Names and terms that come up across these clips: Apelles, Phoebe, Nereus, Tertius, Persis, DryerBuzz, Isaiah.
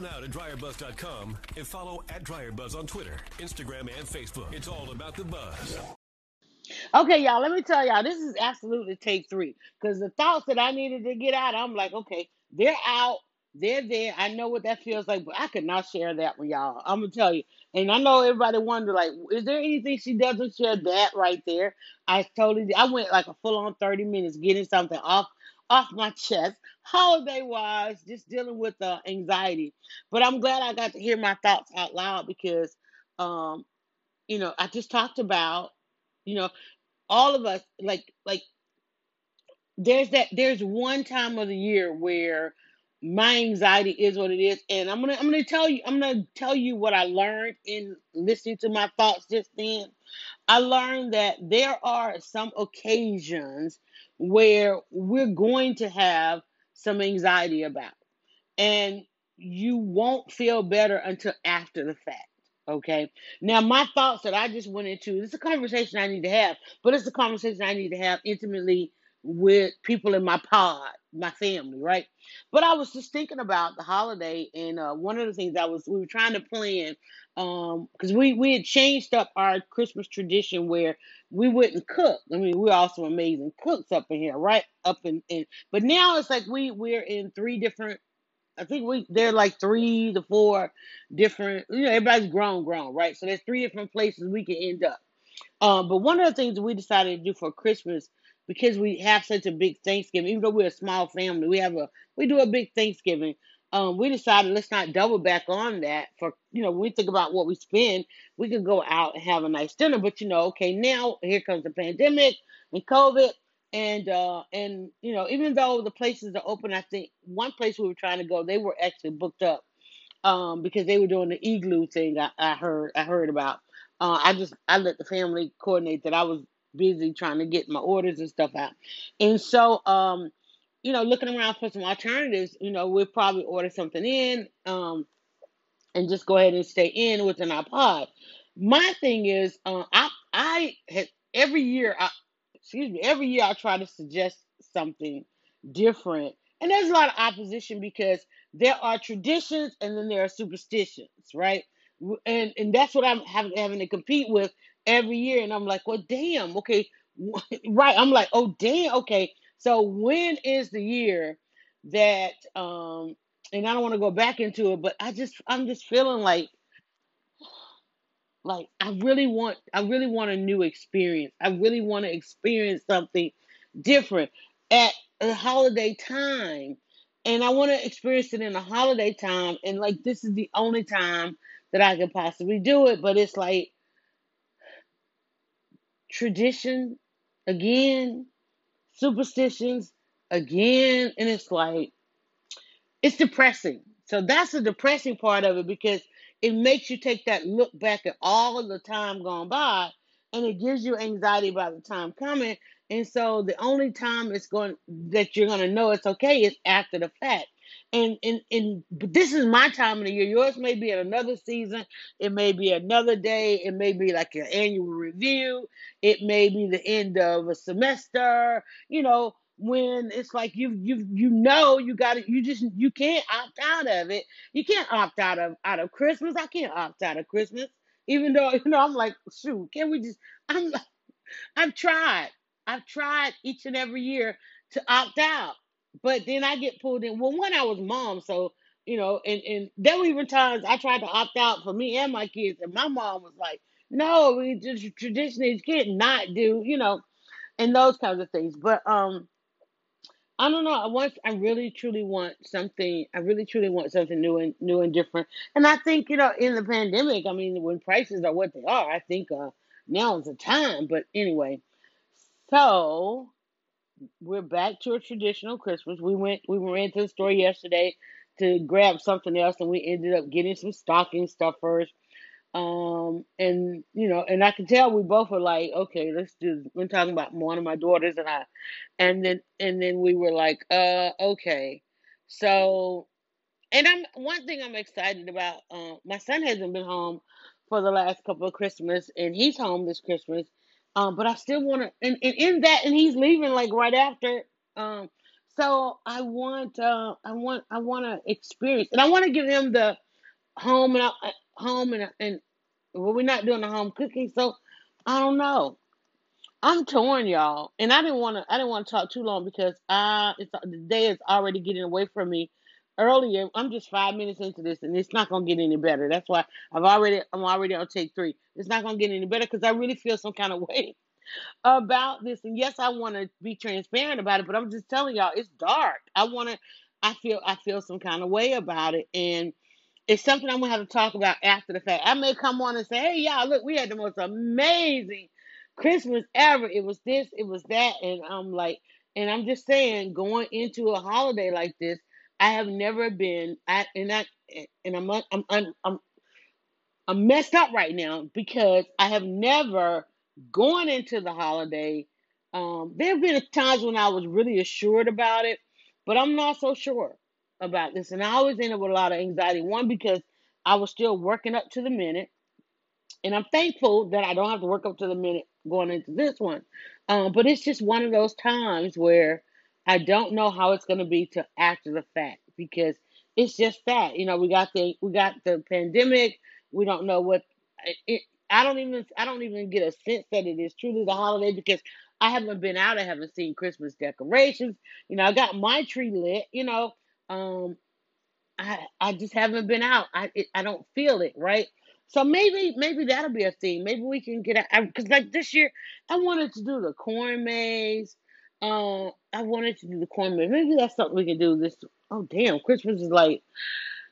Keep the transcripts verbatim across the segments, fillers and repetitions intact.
now to dryer buzz dot com and follow at DryerBuzz on Twitter, Instagram, and Facebook. It's all about the buzz. Okay, y'all, let me tell y'all, this is absolutely take three. Because the thoughts that I needed to get out, I'm like, okay, they're out. They're there. I know what that feels like, but I could not share that with y'all. I'm going to tell you. And I know everybody wonder, like, is there anything she doesn't share? That right there, I totally, I went like a full-on thirty minutes getting something off off my chest, holiday-wise, just dealing with the uh, anxiety. But I'm glad I got to hear my thoughts out loud because, um, you know, I just talked about, you know, all of us, like, like there's that, there's one time of the year where my anxiety is what it is, and I'm gonna I'm gonna tell you I'm gonna tell you what I learned in listening to my thoughts just then. I learned that there are some occasions where we're going to have some anxiety about, and you won't feel better until after the fact. Okay. Now, my thoughts that I just went into, this is a conversation I need to have, but it's a conversation I need to have intimately with people in my pod, my family, right? But I was just thinking about the holiday, and uh, one of the things I was, we were trying to plan, um, because we, we had changed up our Christmas tradition where we wouldn't cook. I mean, we're also amazing cooks up in here, right? Up in, in but now it's like we, we're in three different, I think we they're like three to four different, you know, everybody's grown, grown, right? So there's three different places we can end up. Um, but one of the things we decided to do for Christmas, because we have such a big Thanksgiving, even though we're a small family, we have a we do a big Thanksgiving. Um, we decided let's not double back on that for, you know, when we think about what we spend, we could go out and have a nice dinner. But, you know, okay, now here comes the pandemic and COVID. And, uh, and you know, even though the places are open, I think one place we were trying to go, they were actually booked up um, because they were doing the igloo thing I, I heard I heard about. Uh, I just, I let the family coordinate that. I was busy trying to get my orders and stuff out. And so, um, you know, looking around for some alternatives, you know, we'll probably order something in um, and just go ahead and stay in within our pod. My thing is, uh, I, I had, every year, I, Excuse me, every year I try to suggest something different. And there's a lot of opposition because there are traditions and then there are superstitions, right? And and that's what I'm having, having to compete with every year. And I'm like, well, damn, okay, right. I'm like, oh, damn, okay. So when is the year that, um, and I don't want to go back into it, but I just, I'm just feeling like, Like I really want, I really want a new experience. I really want to experience something different at a holiday time, and I want to experience it in a holiday time. And like this is the only time that I could possibly do it. But it's like tradition again, superstitions again, and it's like it's depressing. So that's the depressing part of it because it makes you take that look back at all the time gone by, and it gives you anxiety by the time coming. And so the only time it's going that you're going to know it's okay is after the fact. And and and but this is my time of the year. Yours may be at another season. It may be another day. It may be like your annual review. It may be the end of a semester. You know, when it's like you you you know you got it, you just you can't opt out of it. You can't opt out of out of Christmas. I can't opt out of Christmas, even though you know I'm like, shoot, can we just? I'm like, I've tried, I've tried each and every year to opt out, but then I get pulled in. Well, when I was mom, so you know, and and there were even times I tried to opt out for me and my kids, and my mom was like, no, we just traditionally can't not do, you know, and those kinds of things. But um. I don't know. I want. I really, truly want something. I really, truly want something new and new and different. And I think, you know, in the pandemic, I mean, when prices are what they are, I think uh, now is the time. But anyway, so we're back to a traditional Christmas. We went. We were into the store yesterday to grab something else, and we ended up getting some stocking stuffers. Um, and you know, and I can tell we both were like, okay, let's do, we're talking about one of my daughters and I, and then, and then we were like, uh, okay. So, and I'm, one thing I'm excited about, um, uh, my son hasn't been home for the last couple of Christmas and he's home this Christmas. Um, but I still want to, and, and in that, and he's leaving like right after, um, So I want, uh, I want, I want to experience, and I want to give him the home and uh, home and and well, we're not doing the home cooking, so I don't know. I'm torn, y'all, and I didn't want to. I didn't want to talk too long because I it's, the day is already getting away from me. Earlier, I'm just five minutes into this, and it's not gonna get any better. That's why I've already. I'm already on take three. It's not gonna get any better because I really feel some kind of way about this. And yes, I want to be transparent about it, but I'm just telling y'all, it's dark. I want to. I feel. I feel some kind of way about it, and it's something I'm gonna have to talk about after the fact. I may come on and say, "Hey, y'all, look, we had the most amazing Christmas ever. It was this, it was that," and I'm like, and I'm just saying, going into a holiday like this, I have never been. I and I and I'm I'm I'm I'm, I'm messed up right now because I have never gone into the holiday. Um, there have been times when I was really assured about it, but I'm not so sure about this, and I always end up with a lot of anxiety. One, because I was still working up to the minute. And I'm thankful that I don't have to work up to the minute going into this one. Um, but it's just one of those times where I don't know how it's going to be till after the fact, because it's just that, you know, we got the, we got the pandemic. We don't know what it, I don't even, I don't even get a sense that it is truly the holiday because I haven't been out. I haven't seen Christmas decorations. You know, I got my tree lit, you know, um, I, I just haven't been out. I, it, I don't feel it. Right. So maybe maybe that'll be a thing. Maybe we can get out. Because, like, this year, I wanted to do the corn maze. Uh, I wanted to do the corn maze. Maybe that's something we can do this. Oh, damn. Christmas is like,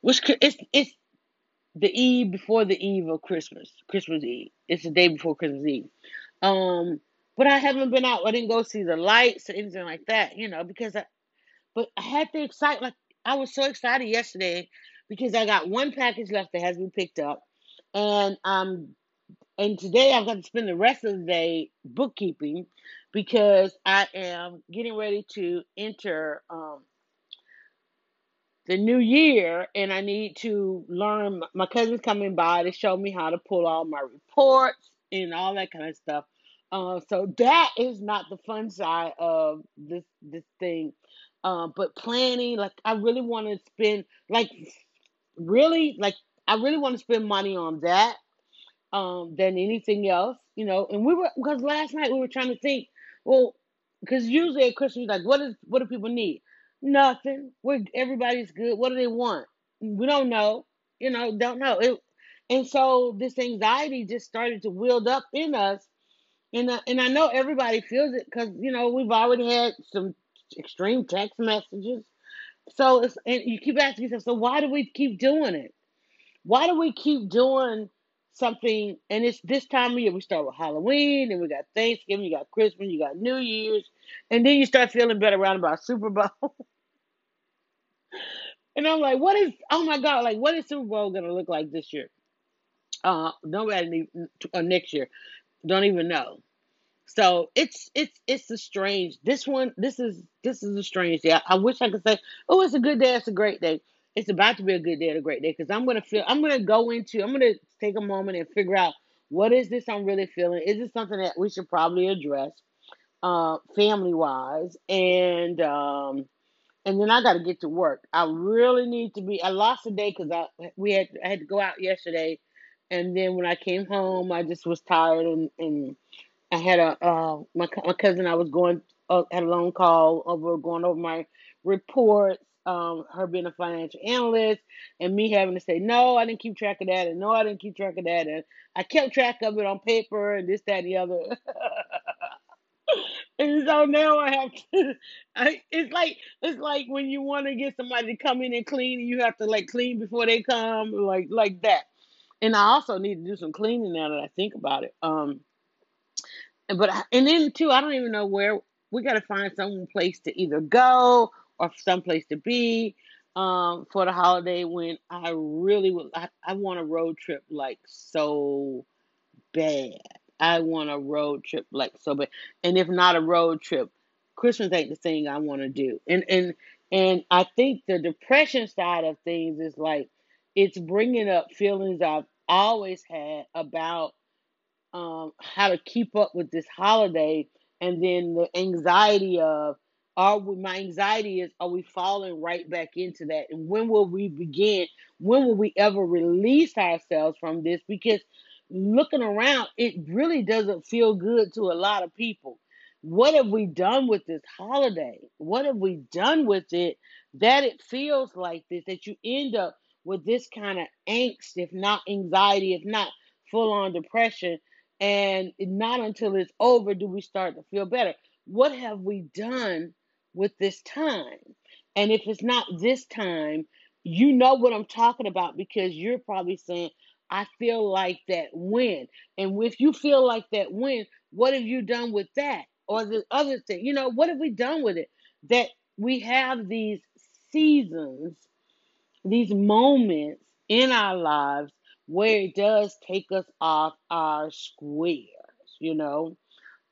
which it's it's the eve before the eve of Christmas. Christmas Eve. It's the day before Christmas Eve. Um, but I haven't been out. I didn't go see the lights or anything like that, you know, because I, but I had the excitement. Like, I was so excited yesterday because I got one package left that has been picked up. And um, and today I've got to spend the rest of the day bookkeeping because I am getting ready to enter um, the new year, and I need to learn. My cousin's coming by to show me how to pull all my reports and all that kind of stuff. Uh, so that is not the fun side of this this thing, uh, but planning. Like I really want to spend like really like. I really want to spend money on that um, than anything else, you know. And we were, because last night we were trying to think, well, because usually at Christmas, like, what is, what do people need? Nothing. We're, everybody's good. What do they want? We don't know, you know, don't know. It, and so this anxiety just started to wield up in us. And, uh, and I know everybody feels it because, you know, we've already had some extreme text messages. So it's, and you keep asking yourself, so why do we keep doing it? Why do we keep doing something? And it's this time of year. We start with Halloween, and we got Thanksgiving, you got Christmas, you got New Year's, and then you start feeling better around about Super Bowl. And I'm like, what is? Oh my God! Like, what is Super Bowl gonna look like this year? Uh, nobody or next year. Don't even know. So it's it's it's a strange. This one, this is this is a strange day. I, I wish I could say, oh, it's a good day. It's a great day. It's about to be a good day and a great day because I'm going to feel, I'm going to go into, I'm going to take a moment and figure out what is this I'm really feeling? Is this something that we should probably address uh, family-wise? And um, and then I got to get to work. I really need to be, I lost a day because I we had I had to go out yesterday. And then when I came home, I just was tired and, and I had a, uh, my, my cousin, I was going, uh, had a long call over going over my reports. Um, her being a financial analyst and me having to say, no, I didn't keep track of that. And no, I didn't keep track of that. And I kept track of it on paper and this, that, and the other. And so now I have to, I, it's like, it's like when you want to get somebody to come in and clean and you have to like clean before they come, like, like that. And I also need to do some cleaning now that I think about it. Um, but, I, and then too, I don't even know where we got to find some place to either go or someplace to be um, for the holiday when I really would, I, I want a road trip like so bad. I want a road trip like so bad. And if not a road trip, Christmas ain't the thing I want to do. And, and, and I think the depression side of things is like, it's bringing up feelings I've always had about um, how to keep up with this holiday. And then the anxiety of, Are we, my anxiety is, are we falling right back into that? And when will we begin? When will we ever release ourselves from this? Because looking around, it really doesn't feel good to a lot of people. What have we done with this holiday? What have we done with it that it feels like this, that you end up with this kind of angst, if not anxiety, if not full-on depression, and not until it's over do we start to feel better. What have we done with this time? And if it's not this time, you know what I'm talking about, because you're probably saying, I feel like that when. And if you feel like that when, what have you done with that? Or the other thing, you know, what have we done with it? That we have these seasons, these moments in our lives where it does take us off our squares, you know.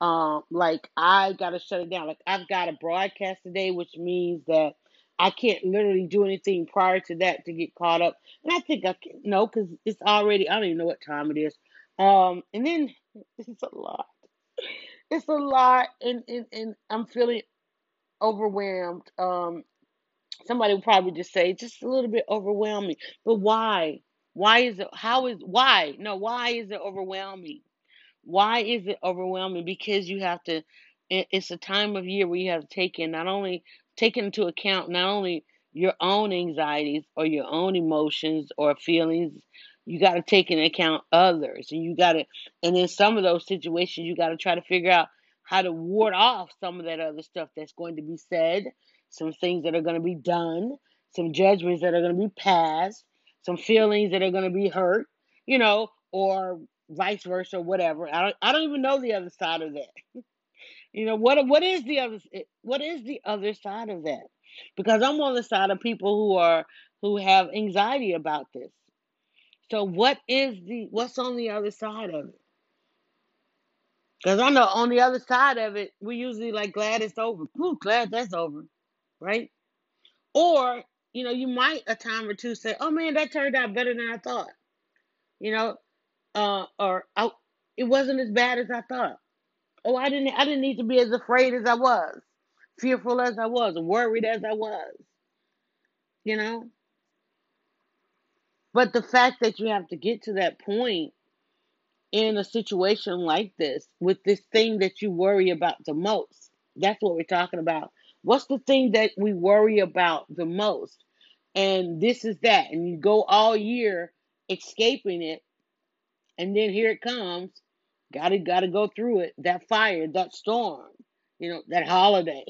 Um, like, I got to shut it down. Like, I've got a broadcast today, which means that I can't literally do anything prior to that to get caught up. And I think I can, no, because it's already, I don't even know what time it is. Um, and then it's a lot. It's a lot, and, and, and I'm feeling overwhelmed. Um, somebody will probably just say, just a little bit overwhelming. But why? Why is it, how is, why? No, why is it overwhelming? Why is it overwhelming? Because you have to, it's a time of year where you have to take in not only, take into account not only your own anxieties or your own emotions or feelings, you got to take into account others. And you got to, and in some of those situations, you got to try to figure out how to ward off some of that other stuff that's going to be said, some things that are going to be done, some judgments that are going to be passed, some feelings that are going to be hurt, you know, or vice versa, whatever. I don't, I don't even know the other side of that. You know, what, what is the other, what is the other side of that? Because I'm on the side of people who are, who have anxiety about this. So what is the, what's on the other side of it? Because I know on the other side of it, we usually like, glad it's over. Whew, glad that's over, right? Or, you know, you might a time or two say, oh man, that turned out better than I thought. You know, Uh, or I, it wasn't as bad as I thought. Oh, I didn't, I didn't need to be as afraid as I was, fearful as I was, worried as I was, you know? But the fact that you have to get to that point in a situation like this, with this thing that you worry about the most, that's what we're talking about. What's the thing that we worry about the most? And this is that. And you go all year escaping it, and then here it comes. Gotta, gotta go through it. That fire, that storm, you know, that holiday.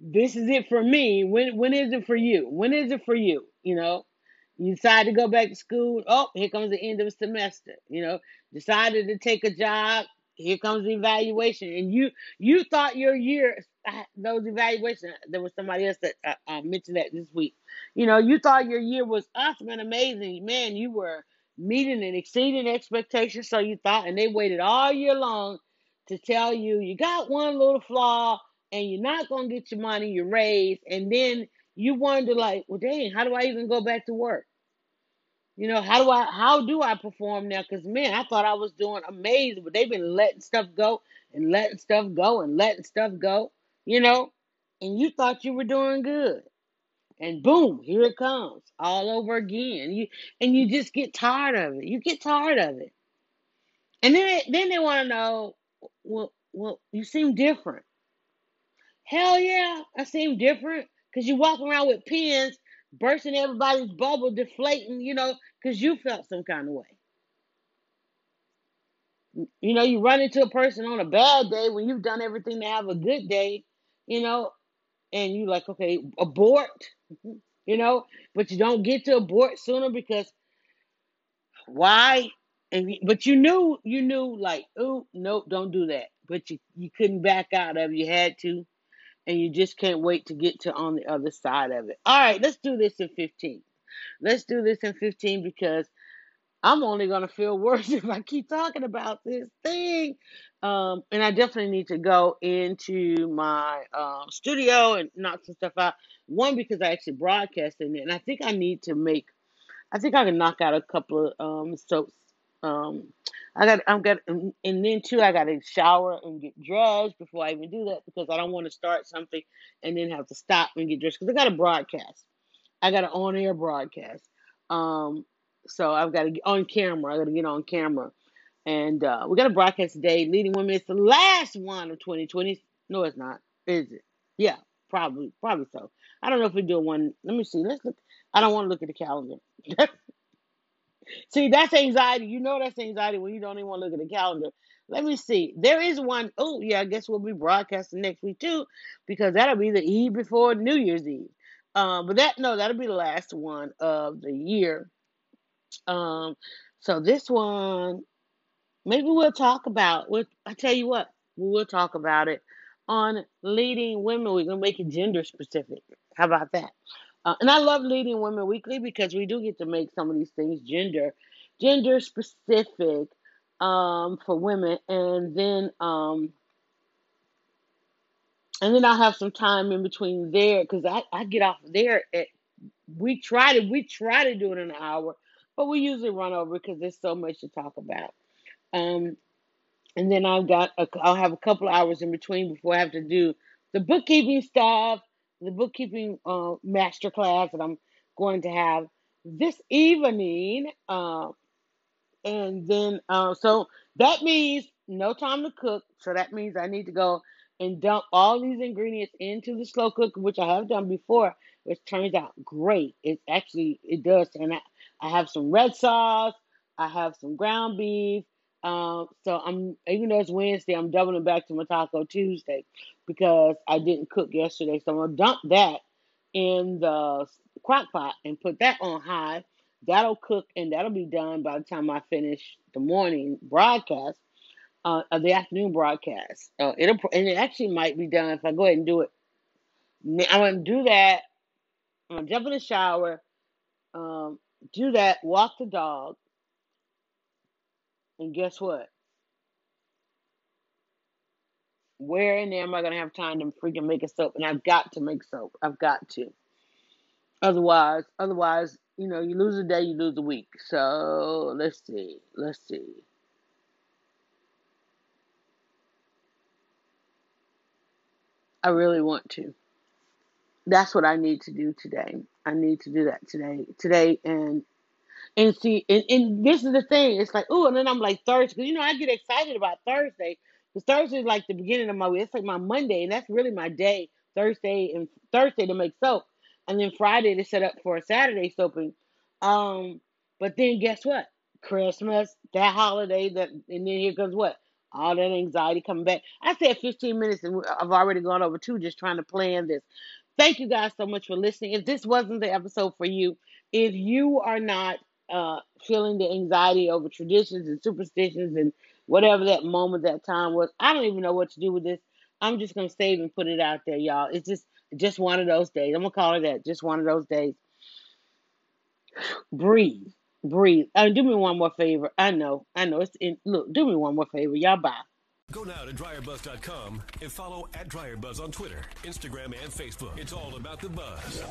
This is it for me. When, when is it for you? When is it for you? You know, you decide to go back to school. Oh, here comes the end of the semester. You know, decided to take a job. Here comes the evaluation. And you, you thought your year, those evaluations, there was somebody else that uh, uh, mentioned that this week. You know, you thought your year was awesome and amazing. Man, you were meeting and exceeding expectations, so you thought, and they waited all year long to tell you, you got one little flaw, and you're not going to get your money, your raise, and then you wonder, like, well, dang, how do I even go back to work? You know, how do I, how do I perform now? Because, man, I thought I was doing amazing, but they've been letting stuff go, and letting stuff go, and letting stuff go, you know, and you thought you were doing good. And boom, here it comes all over again. You and you just get tired of it. You get tired of it. And then, then they want to know, well, well, you seem different. Hell yeah, I seem different. Because you walk around with pins, bursting everybody's bubble, deflating, you know, because you felt some kind of way. You know, you run into a person on a bad day when you've done everything to have a good day, you know, and you like, okay, abort. You know, but you don't get to abort sooner because why? And but you knew, you knew like, oh, nope, don't do that. But you, you couldn't back out of it. You had to, and you just can't wait to get to on the other side of it. All right, let's do this in fifteen. Let's do this in fifteen because I'm only going to feel worse if I keep talking about this thing. Um, and I definitely need to go into my uh, studio and knock some stuff out. One, because I actually broadcast in it, and I think I need to make, I think I can knock out a couple of um, soaps Um, I got, I'm got, and then too, I got to shower and get dressed before I even do that, because I don't want to start something and then have to stop and get dressed, because I got to broadcast. I got an on-air broadcast. Um, so I've got to get on camera. I got to get on camera, and uh, we got to broadcast today. Leading Women. It's the last one of twenty twenty. No, it's not. Is it? Yeah, probably, probably so. I don't know if we do one. Let me see. Let's look. I don't want to look at the calendar. See, that's anxiety. You know that's anxiety when you don't even want to look at the calendar. Let me see. There is one. Oh, yeah, I guess we'll be broadcasting next week, too, because that'll be the eve before New Year's Eve. Um, but that, no, that'll be the last one of the year. Um, so this one, maybe we'll talk about, we'll, I tell you what, we'll talk about it on Leading Women. We're going to make it gender specific. How about that? Uh, and I love Leading Women Weekly, because we do get to make some of these things gender, gender specific um, for women. And then, um, and then I'll have some time in between there, because I, I get off there at, we try to, we try to do it in an hour, but we usually run over because there's so much to talk about. Um, and then I've got, a, I'll have a couple of hours in between before I have to do the bookkeeping stuff. The bookkeeping uh, masterclass that I'm going to have this evening. Uh, and then, uh, so that means no time to cook. So that means I need to go and dump all these ingredients into the slow cooker, which I have done before, which turns out great. It actually, it does. And I, I have some red sauce. I have some ground beef. Um, so I'm, even though it's Wednesday, I'm doubling back to my Taco Tuesday, because I didn't cook yesterday. So I'm going to dump that in the crock pot and put that on high. That'll cook, and that'll be done by the time I finish the morning broadcast, uh, or the afternoon broadcast. Uh, it'll, and it actually might be done if I go ahead and do it. I'm going to do that. I'm going to jump in the shower, um, do that, walk the dog. And guess what? Where in there am I going to have time to freaking make a soap? And I've got to make soap. I've got to. Otherwise, otherwise, you know, you lose a day, you lose a week. So let's see. Let's see. I really want to. That's what I need to do today. I need to do that today. Today and And see, and, and this is the thing. It's like, oh, and then I'm like Thursday. Because, you know, I get excited about Thursday. Because Thursday is like the beginning of my week. It's like my Monday. And that's really my day, Thursday and Thursday to make soap. And then Friday to set up for a Saturday soaping. Um, but then guess what? Christmas, that holiday. that, And then here comes what? All that anxiety coming back. I said fifteen minutes, and I've already gone over two just trying to plan this. Thank you guys so much for listening. If this wasn't the episode for you, if you are not Uh, feeling the anxiety over traditions and superstitions and whatever that moment, that time was. I don't even know what to do with this. I'm just going to save and put it out there, y'all. It's just just one of those days. I'm going to call it that. Just one of those days. Breathe. Breathe. Uh, do me one more favor. I know. I know. It's in, look, do me one more favor. Y'all, bye. Go now to dryer buzz dot com and follow at DryerBuzz on Twitter, Instagram, and Facebook. It's all about the buzz.